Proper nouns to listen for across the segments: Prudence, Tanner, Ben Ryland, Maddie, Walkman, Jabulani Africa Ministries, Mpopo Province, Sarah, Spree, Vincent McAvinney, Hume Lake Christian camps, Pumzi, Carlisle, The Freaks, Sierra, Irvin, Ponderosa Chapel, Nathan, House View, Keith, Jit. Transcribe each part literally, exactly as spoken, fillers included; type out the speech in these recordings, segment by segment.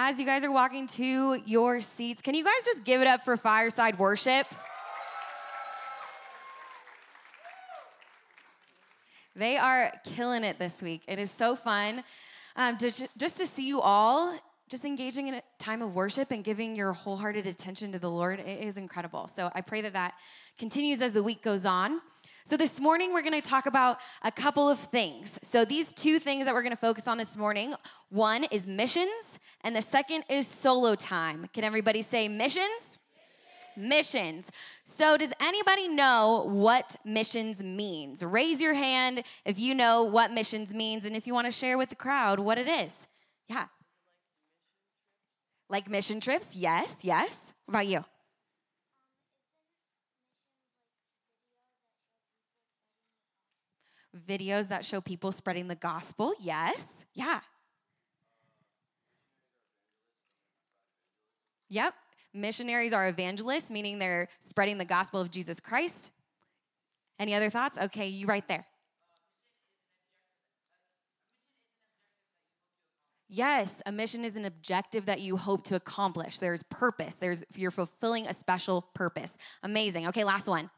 As you guys are walking to your seats, can you guys just give it up for fireside worship? They are killing it this week. It is so fun um, to, just to see you all just engaging in a time of worship and giving your wholehearted attention to the Lord. It is incredible. So I pray that that continues as the week goes on. So this morning, we're going to talk about a couple of things. So these two things that we're going to focus on this morning, one is missions, and the second is solo time. Can everybody say missions? Missions. Missions. So does anybody know what missions means? Raise your hand if you know what missions means, and if you want to share with the crowd what it is. Yeah. Like mission trips? Yes, yes. What about you? Videos that show people spreading the gospel. Yes. Yeah. Yep. Missionaries are evangelists, meaning they're spreading the gospel of Jesus Christ. Any other thoughts? Okay, you right there. Yes, a mission is an objective that you hope to accomplish. There's purpose. There's you're fulfilling a special purpose. Amazing. Okay, last one.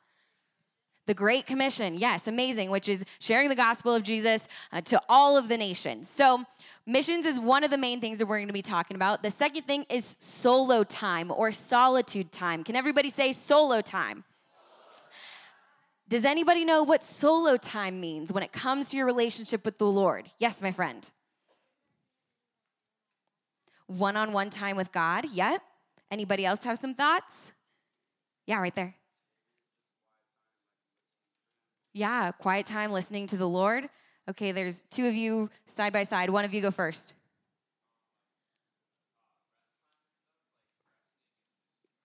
The Great Commission, yes, amazing, which is sharing the gospel of Jesus uh, to all of the nations. So missions is one of the main things that we're going to be talking about. The second thing is solo time or solitude time. Can everybody say solo time? Does anybody know what solo time means when it comes to your relationship with the Lord? Yes, my friend. One-on-one time with God, yep. Anybody else have some thoughts? Yeah, right there. Yeah, quiet time, listening to the Lord. Okay, there's two of you side by side. One of you go first.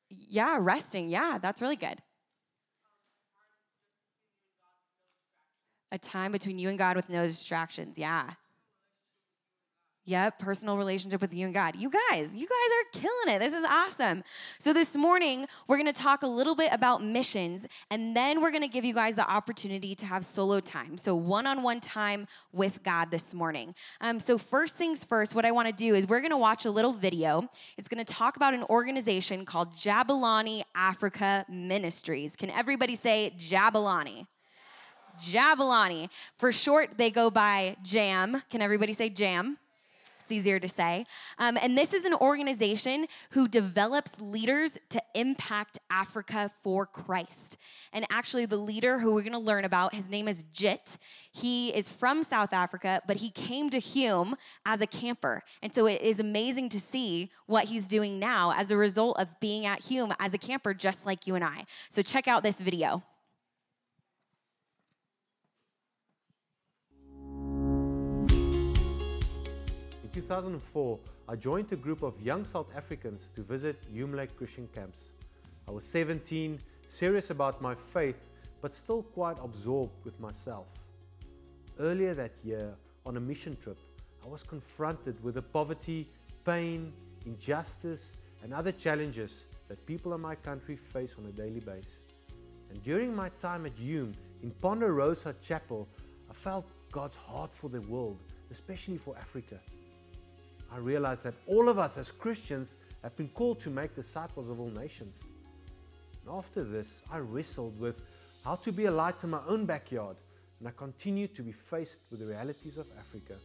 Yeah, resting. Yeah, that's really good. A time between you and God with no distractions. Yeah. Yep, personal relationship with you and God. You guys, you guys are killing it. This is awesome. So this morning, we're going to talk a little bit about missions, and then we're going to give you guys the opportunity to have solo time, so one-on-one time with God this morning. Um, so first things first, what I want to do is we're going to watch a little video. It's going to talk about an organization called Jabulani Africa Ministries. Can everybody say Jabulani? Jabulani. For short, they go by JAM. Can everybody say JAM? It's easier to say. Um, and this is an organization who develops leaders to impact Africa for Christ. And actually the leader who we're going to learn about, his name is Jit. He is from South Africa, but he came to Hume as a camper. And so it is amazing to see what he's doing now as a result of being at Hume as a camper, just like you and I. So check out this video. In two thousand four, I joined a group of young South Africans to visit Hume Lake Christian camps. I was seventeen, serious about my faith, but still quite absorbed with myself. Earlier that year, on a mission trip, I was confronted with the poverty, pain, injustice, and other challenges that people in my country face on a daily basis. And during my time at Hume, in Ponderosa Chapel, I felt God's heart for the world, especially for Africa. I realized that all of us as Christians have been called to make disciples of all nations. And after this, I wrestled with how to be a light in my own backyard, and I continued to be faced with the realities of Africa.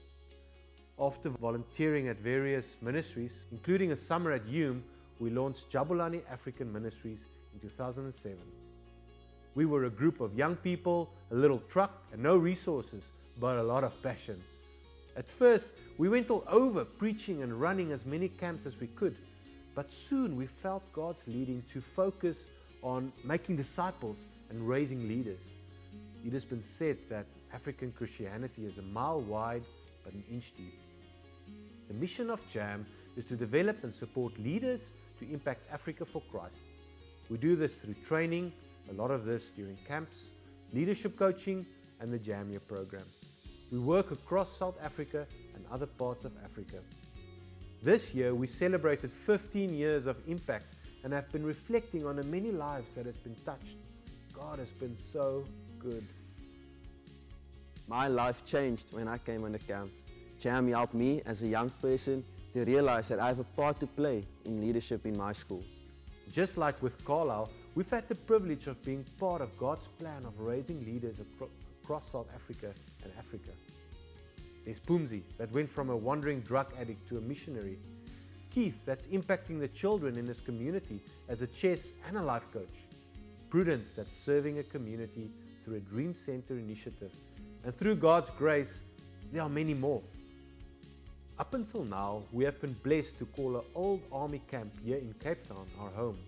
After volunteering at various ministries, including a summer at Hume, we launched Jabulani Africa Ministries in two thousand seven. We were a group of young people, a little truck, and no resources, but a lot of passion. At first, we went all over preaching and running as many camps as we could, but soon we felt God's leading to focus on making disciples and raising leaders. It has been said that African Christianity is a mile wide but an inch deep. The mission of JAM is to develop and support leaders to impact Africa for Christ. We do this through training, a lot of this during camps, leadership coaching, and the JAM Year program. We work across South Africa and other parts of Africa. This year, we celebrated fifteen years of impact and have been reflecting on the many lives that have been touched. God has been so good. My life changed when I came on the camp. JAM helped me as a young person to realize that I have a part to play in leadership in my school. Just like with Carlisle, we've had the privilege of being part of God's plan of raising leaders across South Africa and Africa. There's Pumzi, that went from a wandering drug addict to a missionary. Keith, that's impacting the children in this community as a chess and a life coach. Prudence, that's serving a community through a Dream Center initiative. And through God's grace, there are many more. Up until now, we have been blessed to call an old army camp here in Cape Town our home.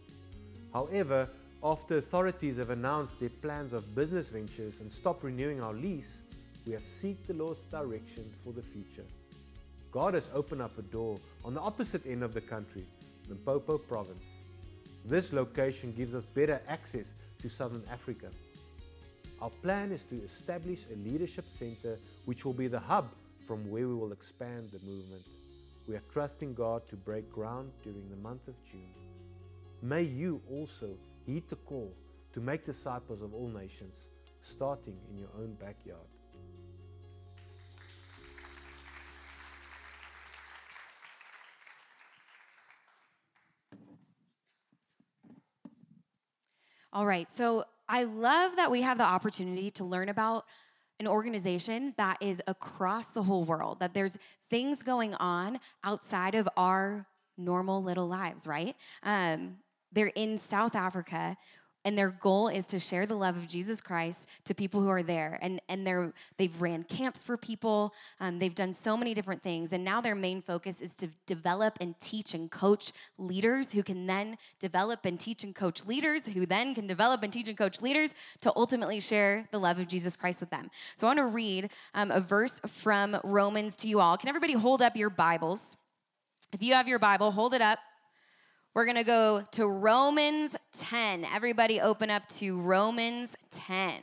However, after authorities have announced their plans of business ventures and stopped renewing our lease, we have sought the Lord's direction for the future. God has opened up a door on the opposite end of the country, the Mpopo Province. This location gives us better access to Southern Africa. Our plan is to establish a leadership center which will be the hub from where we will expand the movement. We are trusting God to break ground during the month of June. May you also heed the call to make disciples of all nations, starting in your own backyard. All right, so I love that we have the opportunity to learn about an organization that is across the whole world, that there's things going on outside of our normal little lives, right? Um, they're in South Africa, and their goal is to share the love of Jesus Christ to people who are there. And, and they're, they've ran camps for people. Um, they've done so many different things. And now their main focus is to develop and teach and coach leaders who can then develop and teach and coach leaders who then can develop and teach and coach leaders to ultimately share the love of Jesus Christ with them. So I want to read um, a verse from Romans to you all. Can everybody hold up your Bibles? If you have your Bible, hold it up. We're going to go to Romans ten. Everybody open up to Romans ten.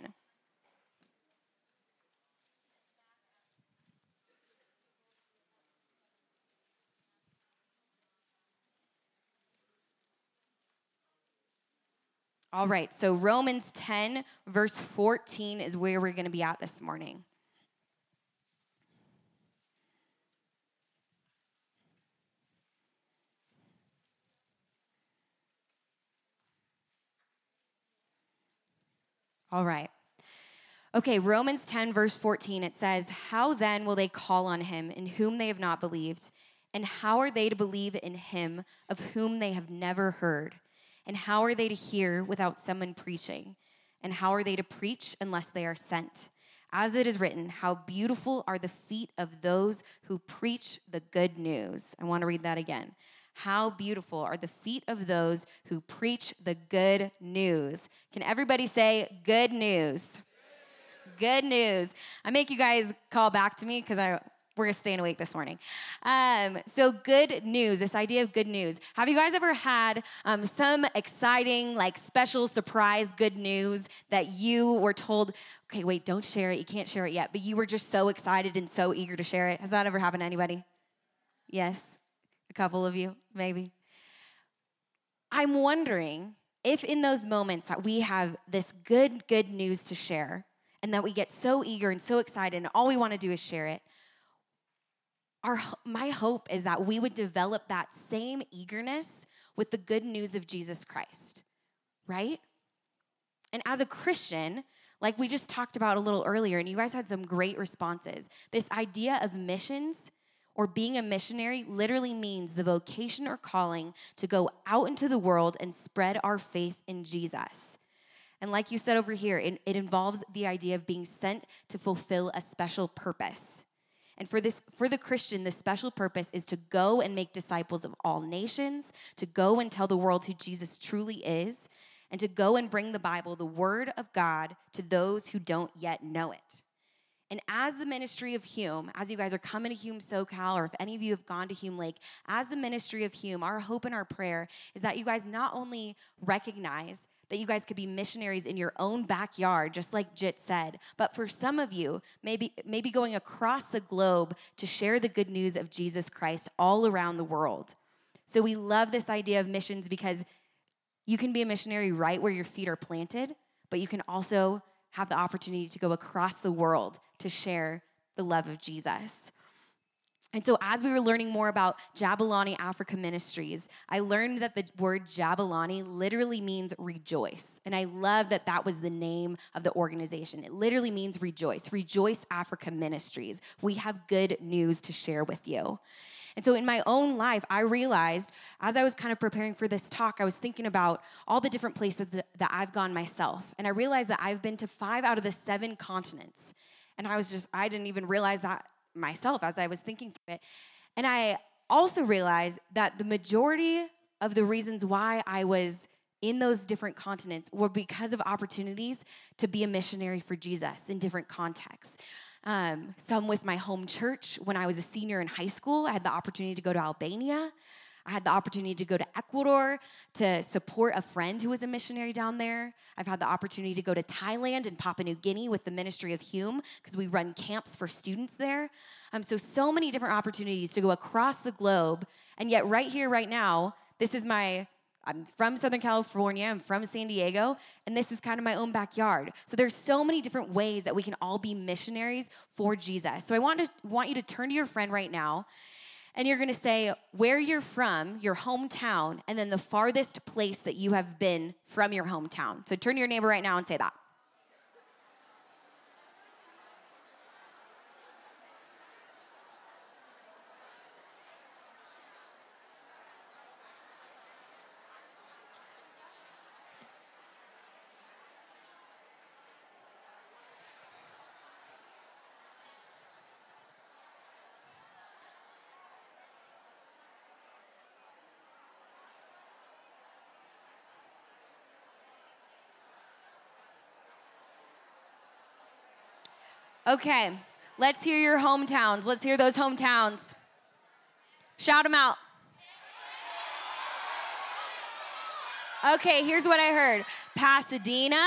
All right, so Romans ten, verse fourteen is where we're going to be at this morning. All right. Okay, Romans ten, verse fourteen, it says, "How then will they call on him in whom they have not believed? And how are they to believe in him of whom they have never heard? And how are they to hear without someone preaching? And how are they to preach unless they are sent? As it is written, how beautiful are the feet of those who preach the good news." I want to read that again. "How beautiful are the feet of those who preach the good news." Can everybody say good news? Good news. Good news. I make you guys call back to me because I we're going to stay awake this morning. Um, so good news, this idea of good news. Have you guys ever had um, some exciting, like special surprise good news that you were told, okay, wait, don't share it. You can't share it yet. But you were just so excited and so eager to share it. Has that ever happened to anybody? Yes. A couple of you, maybe. I'm wondering if in those moments that we have this good, good news to share and that we get so eager and so excited and all we want to do is share it, our, my hope is that we would develop that same eagerness with the good news of Jesus Christ, right? And as a Christian, like we just talked about a little earlier, and you guys had some great responses, this idea of missions or being a missionary literally means the vocation or calling to go out into the world and spread our faith in Jesus. And like you said over here, it, it involves the idea of being sent to fulfill a special purpose. And for this, for the Christian, the special purpose is to go and make disciples of all nations, to go and tell the world who Jesus truly is, and to go and bring the Bible, the Word of God, to those who don't yet know it. And as the ministry of Hume, as you guys are coming to Hume SoCal, or if any of you have gone to Hume Lake, as the ministry of Hume, our hope and our prayer is that you guys not only recognize that you guys could be missionaries in your own backyard, just like Jit said, but for some of you, maybe, maybe going across the globe to share the good news of Jesus Christ all around the world. So we love this idea of missions because you can be a missionary right where your feet are planted, but you can also have the opportunity to go across the world to share the love of Jesus. And so as we were learning more about Jabulani Africa Ministries, I learned that the word Jabulani literally means rejoice. And I love that that was the name of the organization. It literally means rejoice. Rejoice Africa Ministries. We have good news to share with you. And so in my own life, I realized as I was kind of preparing for this talk, I was thinking about all the different places that, that I've gone myself. And I realized that I've been to five out of the seven continents. And I was just, I didn't even realize that myself as I was thinking through it. And I also realized that the majority of the reasons why I was in those different continents were because of opportunities to be a missionary for Jesus in different contexts. Um, some with my home church. When I was a senior in high school, I had the opportunity to go to Albania. I had the opportunity to go to Ecuador to support a friend who was a missionary down there. I've had the opportunity to go to Thailand and Papua New Guinea with the ministry of Hume because we run camps for students there. Um, so, so many different opportunities to go across the globe. And yet right here, right now, this is my, I'm from Southern California, I'm from San Diego, and this is kind of my own backyard. So there's so many different ways that we can all be missionaries for Jesus. So I want to want you to turn to your friend right now, and you're going to say where you're from, your hometown, and then the farthest place that you have been from your hometown. So turn to your neighbor right now and say that. Okay, let's hear your hometowns. Let's hear those hometowns. Shout them out. Okay, here's what I heard. Pasadena.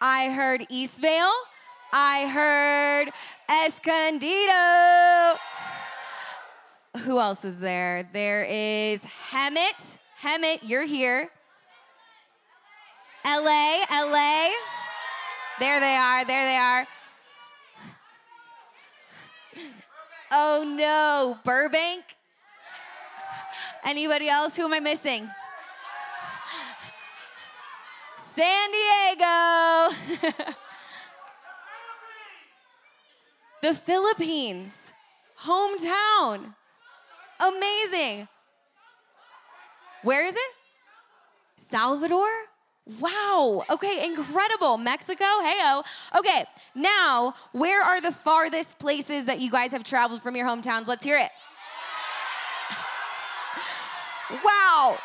I heard Eastvale. I heard Escondido. Who else was there? There is Hemet. Hemet, you're here. L A, L A. There they are, there they are. Oh no, Burbank? Anybody else? Who am I missing? San Diego. The Philippines. Hometown. Amazing. Where is it? Salvador? Wow. Okay, incredible. Mexico, hey-o. Okay, now, where are the farthest places that you guys have traveled from your hometowns? Let's hear it. Wow.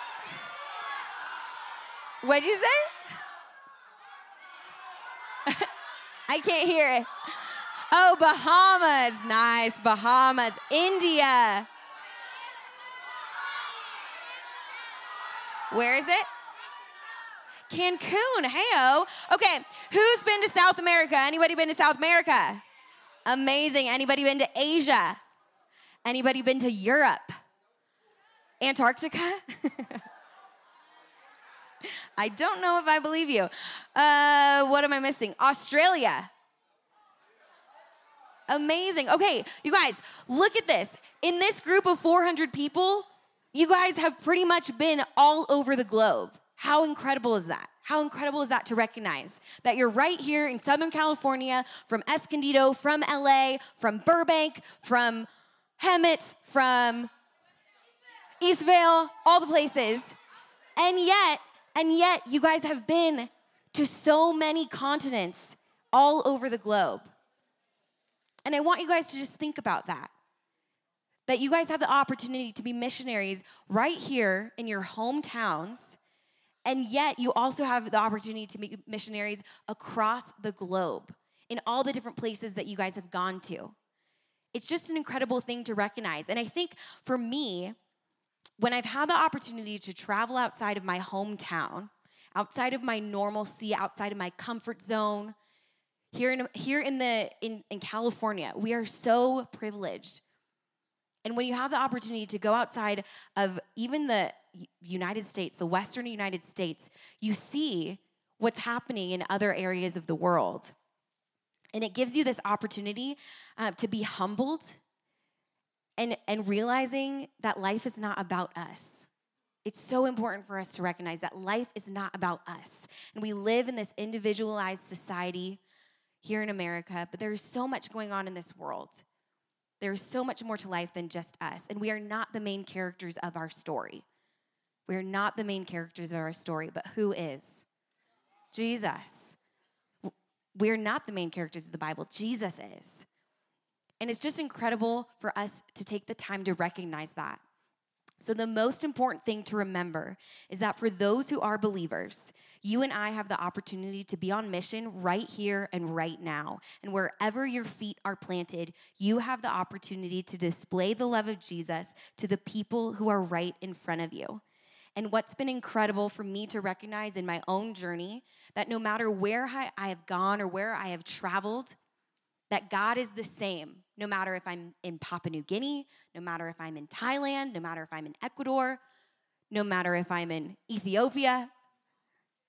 What'd you say? I can't hear it. Oh, Bahamas. Nice, Bahamas. India. Where is it? Cancun, hey-o. Okay, who's been to South America? Anybody been to South America? Amazing. Anybody been to Asia? Anybody been to Europe? Antarctica? I don't know if I believe you. Uh, what am I missing? Australia. Amazing. Okay, you guys, look at this. In this group of four hundred people, you guys have pretty much been all over the globe. How incredible is that? How incredible is that to recognize that you're right here in Southern California, from Escondido, from L A, from Burbank, from Hemet, from Eastvale, all the places. And yet, and yet you guys have been to so many continents all over the globe. And I want you guys to just think about that. That you guys have the opportunity to be missionaries right here in your hometowns. And yet you also have the opportunity to meet missionaries across the globe in all the different places that you guys have gone to. It's just an incredible thing to recognize. And I think for me, when I've had the opportunity to travel outside of my hometown, outside of my normalcy, outside of my comfort zone, here in here in the in, in California, we are so privileged. And when you have the opportunity to go outside of even the United States, the Western United States, you see what's happening in other areas of the world. And it gives you this opportunity uh, to be humbled and, and realizing that life is not about us. It's so important for us to recognize that life is not about us. And we live in this individualized society here in America, but there's so much going on in this world. There's so much more to life than just us. And we are not the main characters of our story. We are not the main characters of our story, but who is? Jesus. We're not the main characters of the Bible. Jesus is. And it's just incredible for us to take the time to recognize that. So the most important thing to remember is that for those who are believers, you and I have the opportunity to be on mission right here and right now. And wherever your feet are planted, you have the opportunity to display the love of Jesus to the people who are right in front of you. And what's been incredible for me to recognize in my own journey, that no matter where I have gone or where I have traveled, that God is the same, no matter if I'm in Papua New Guinea, no matter if I'm in Thailand, no matter if I'm in Ecuador, no matter if I'm in Ethiopia,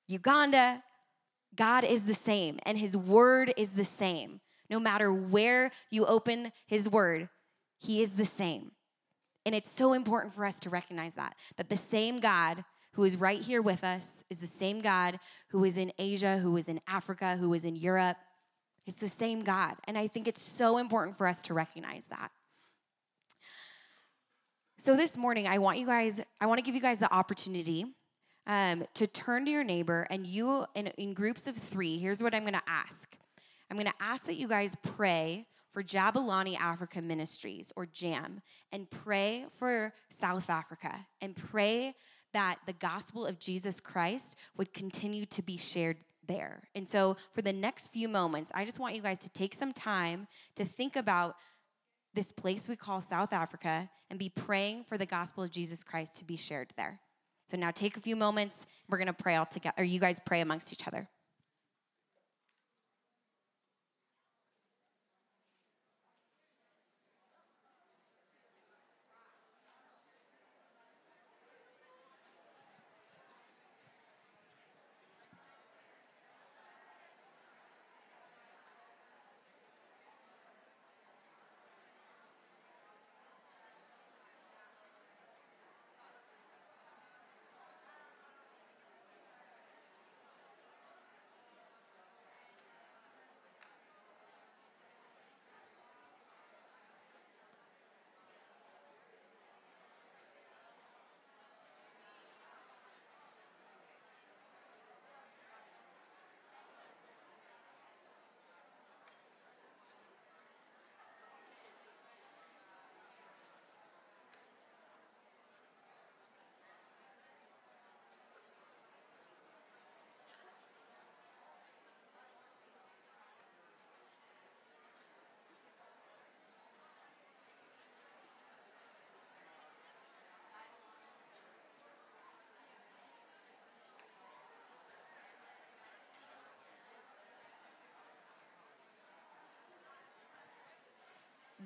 Uganda, God is the same, and his word is the same. No matter where you open his word, he is the same. And it's so important for us to recognize that, that the same God who is right here with us is the same God who is in Asia, who is in Africa, who is in Europe. It's the same God, and I think it's so important for us to recognize that. So this morning, I want you guys, I want to give you guys the opportunity um, to turn to your neighbor, and you, in, in groups of three, here's what I'm going to ask. I'm going to ask that you guys pray for Jabulani Africa Ministries, or JAM, and pray for South Africa, and pray that the gospel of Jesus Christ would continue to be shared there. And so for the next few moments, I just want you guys to take some time to think about this place we call South Africa and be praying for the gospel of Jesus Christ to be shared there. So now take a few moments. We're going to pray all together, or you guys pray amongst each other.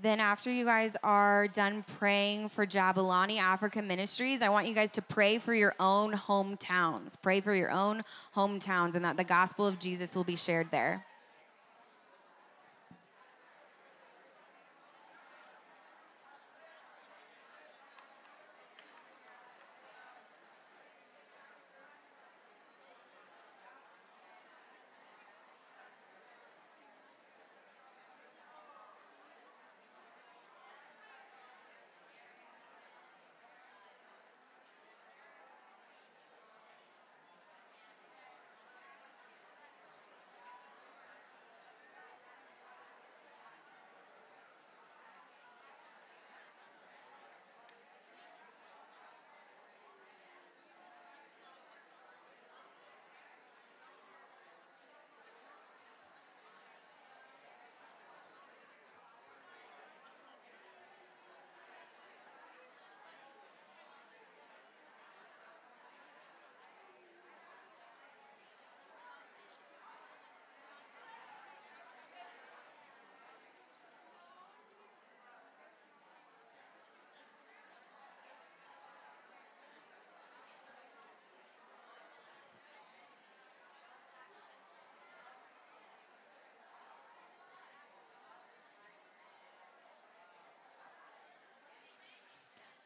Then after you guys are done praying for Jabulani Africa Ministries, I want you guys to pray for your own hometowns. Pray for your own hometowns and that the gospel of Jesus will be shared there.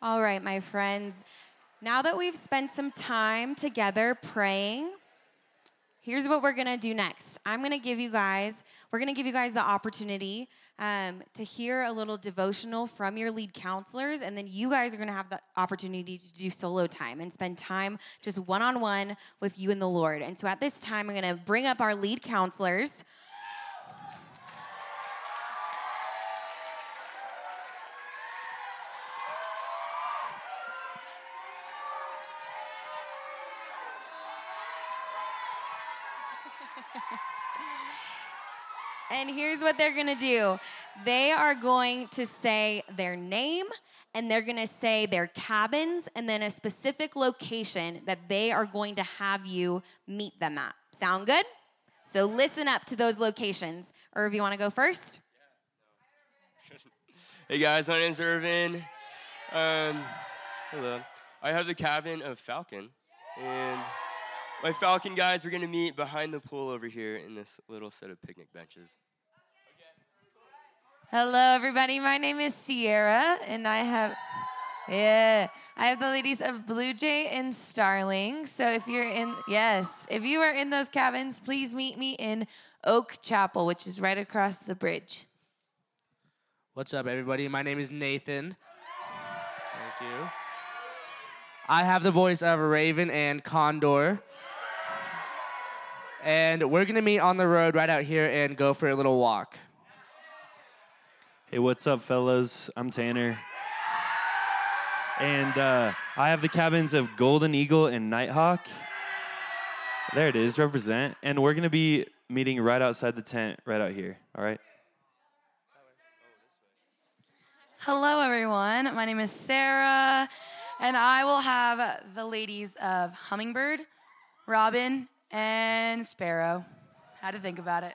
All right, my friends. Now that we've spent some time together praying, here's what we're going to do next. I'm going to give you guys, we're going to give you guys the opportunity um, to hear a little devotional from your lead counselors, and then you guys are going to have the opportunity to do solo time and spend time just one-on-one with you and the Lord. And so at this time, I'm going to bring up our lead counselors. And here's what they're going to do. They are going to say their name, and they're going to say their cabins, and then a specific location that they are going to have you meet them at. Sound good? So listen up to those locations. Irv, you want to go first? Hey, guys. My name's Irvin. Um, hello. I have the cabin of Falcon, and my Falcon guys, we're going to meet behind the pool over here in this little set of picnic benches. Hello, everybody. My name is Sierra, and I have, yeah, I have the ladies of Blue Jay and Starling. So if you're in, yes, if you are in those cabins, please meet me in Oak Chapel, which is right across the bridge. What's up, everybody? My name is Nathan. Thank you. I have the voice of Raven and Condor. And we're going to meet on the road right out here and go for a little walk. Hey, what's up, fellas? I'm Tanner. And uh, I have the cabins of Golden Eagle and Nighthawk. There it is, represent. And we're going to be meeting right outside the tent right out here, all right? Hello, everyone. My name is Sarah, and I will have the ladies of Hummingbird, Robin, and Sparrow. Had to think about it.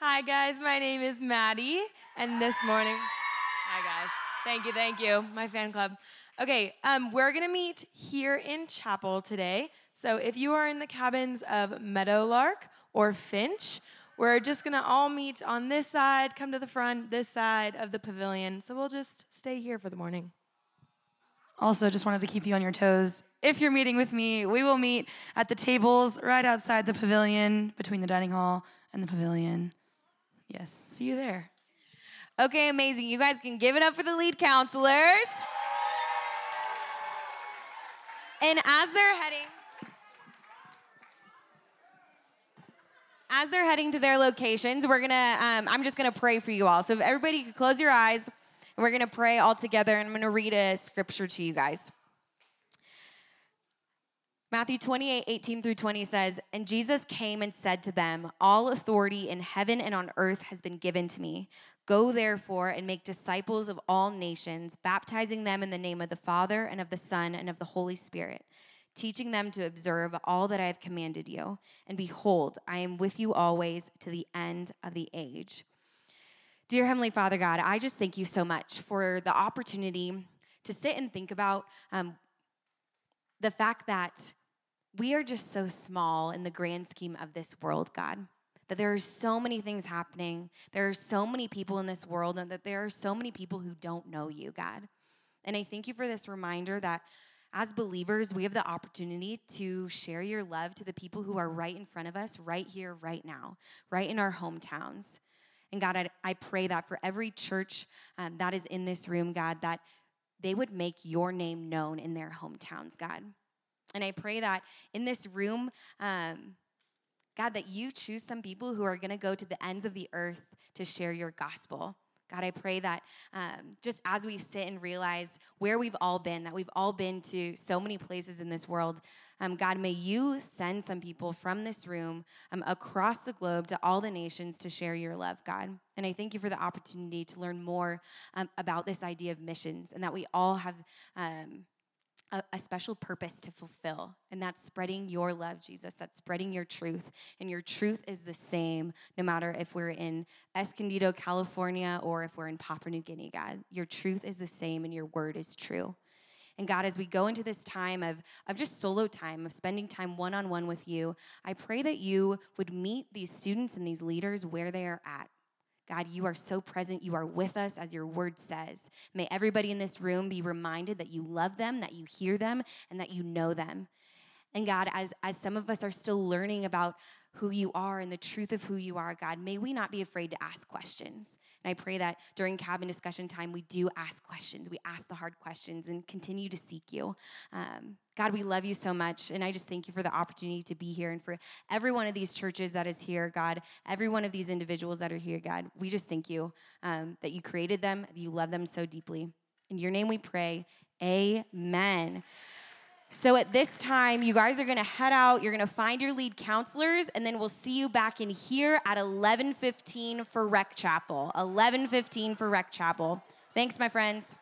Hi, guys. My name is Maddie. And this morning... Hi, guys. Thank you, thank you. My fan club. Okay, um, we're going to meet here in Chapel today. So if you are in the cabins of Meadowlark or Finch, we're just going to all meet on this side, come to the front, this side of the pavilion. So we'll just stay here for the morning. Also, just wanted to keep you on your toes. If you're meeting with me, we will meet at the tables right outside the pavilion, between the dining hall and the pavilion. Yes, see you there. Okay, amazing. You guys can give it up for the lead counselors. And as they're heading, as they're heading to their locations, we're gonna. Um, I'm just gonna pray for you all. So if everybody could close your eyes, and we're gonna pray all together. And I'm gonna read a scripture to you guys. Matthew twenty-eight, eighteen through twenty says, "And Jesus came and said to them, 'All authority in heaven and on earth has been given to me. Go therefore and make disciples of all nations, baptizing them in the name of the Father and of the Son and of the Holy Spirit, teaching them to observe all that I have commanded you. And behold, I am with you always to the end of the age.'" Dear Heavenly Father God, I just thank you so much for the opportunity to sit and think about um, the fact that we are just so small in the grand scheme of this world, God, that there are so many things happening. There are so many people in this world, and that there are so many people who don't know you, God. And I thank you for this reminder that as believers, we have the opportunity to share your love to the people who are right in front of us, right here, right now, right in our hometowns. And God, I, I pray that for every church um, that is in this room, God, that they would make your name known in their hometowns, God. And I pray that in this room, um, God, that you choose some people who are going to go to the ends of the earth to share your gospel. God, I pray that um, just as we sit and realize where we've all been, that we've all been to so many places in this world, um, God, may you send some people from this room um, across the globe to all the nations to share your love, God. And I thank you for the opportunity to learn more um, about this idea of missions, and that we all have um, a, a special purpose to fulfill, and that's spreading your love, Jesus. That's spreading your truth, and your truth is the same no matter if we're in Escondido, California, or if we're in Papua New Guinea, God. Your truth is the same, and your word is true. And God, as we go into this time of, of just solo time, of spending time one-on-one with you, I pray that you would meet these students and these leaders where they are at. God, you are so present. You are with us, as your word says. May everybody in this room be reminded that you love them, that you hear them, and that you know them. And God, as, as some of us are still learning about who you are and the truth of who you are, God, may we not be afraid to ask questions. And I pray that during cabin discussion time, we do ask questions. We ask the hard questions and continue to seek you. Um, God, we love you so much. And I just thank you for the opportunity to be here. And for every one of these churches that is here, God, every one of these individuals that are here, God, we just thank you um, that you created them, that you love them so deeply. In your name we pray, amen. So at this time, you guys are going to head out. You're going to find your lead counselors, and then we'll see you back in here at eleven fifteen for Rec Chapel. eleven fifteen for Rec Chapel. Thanks, my friends.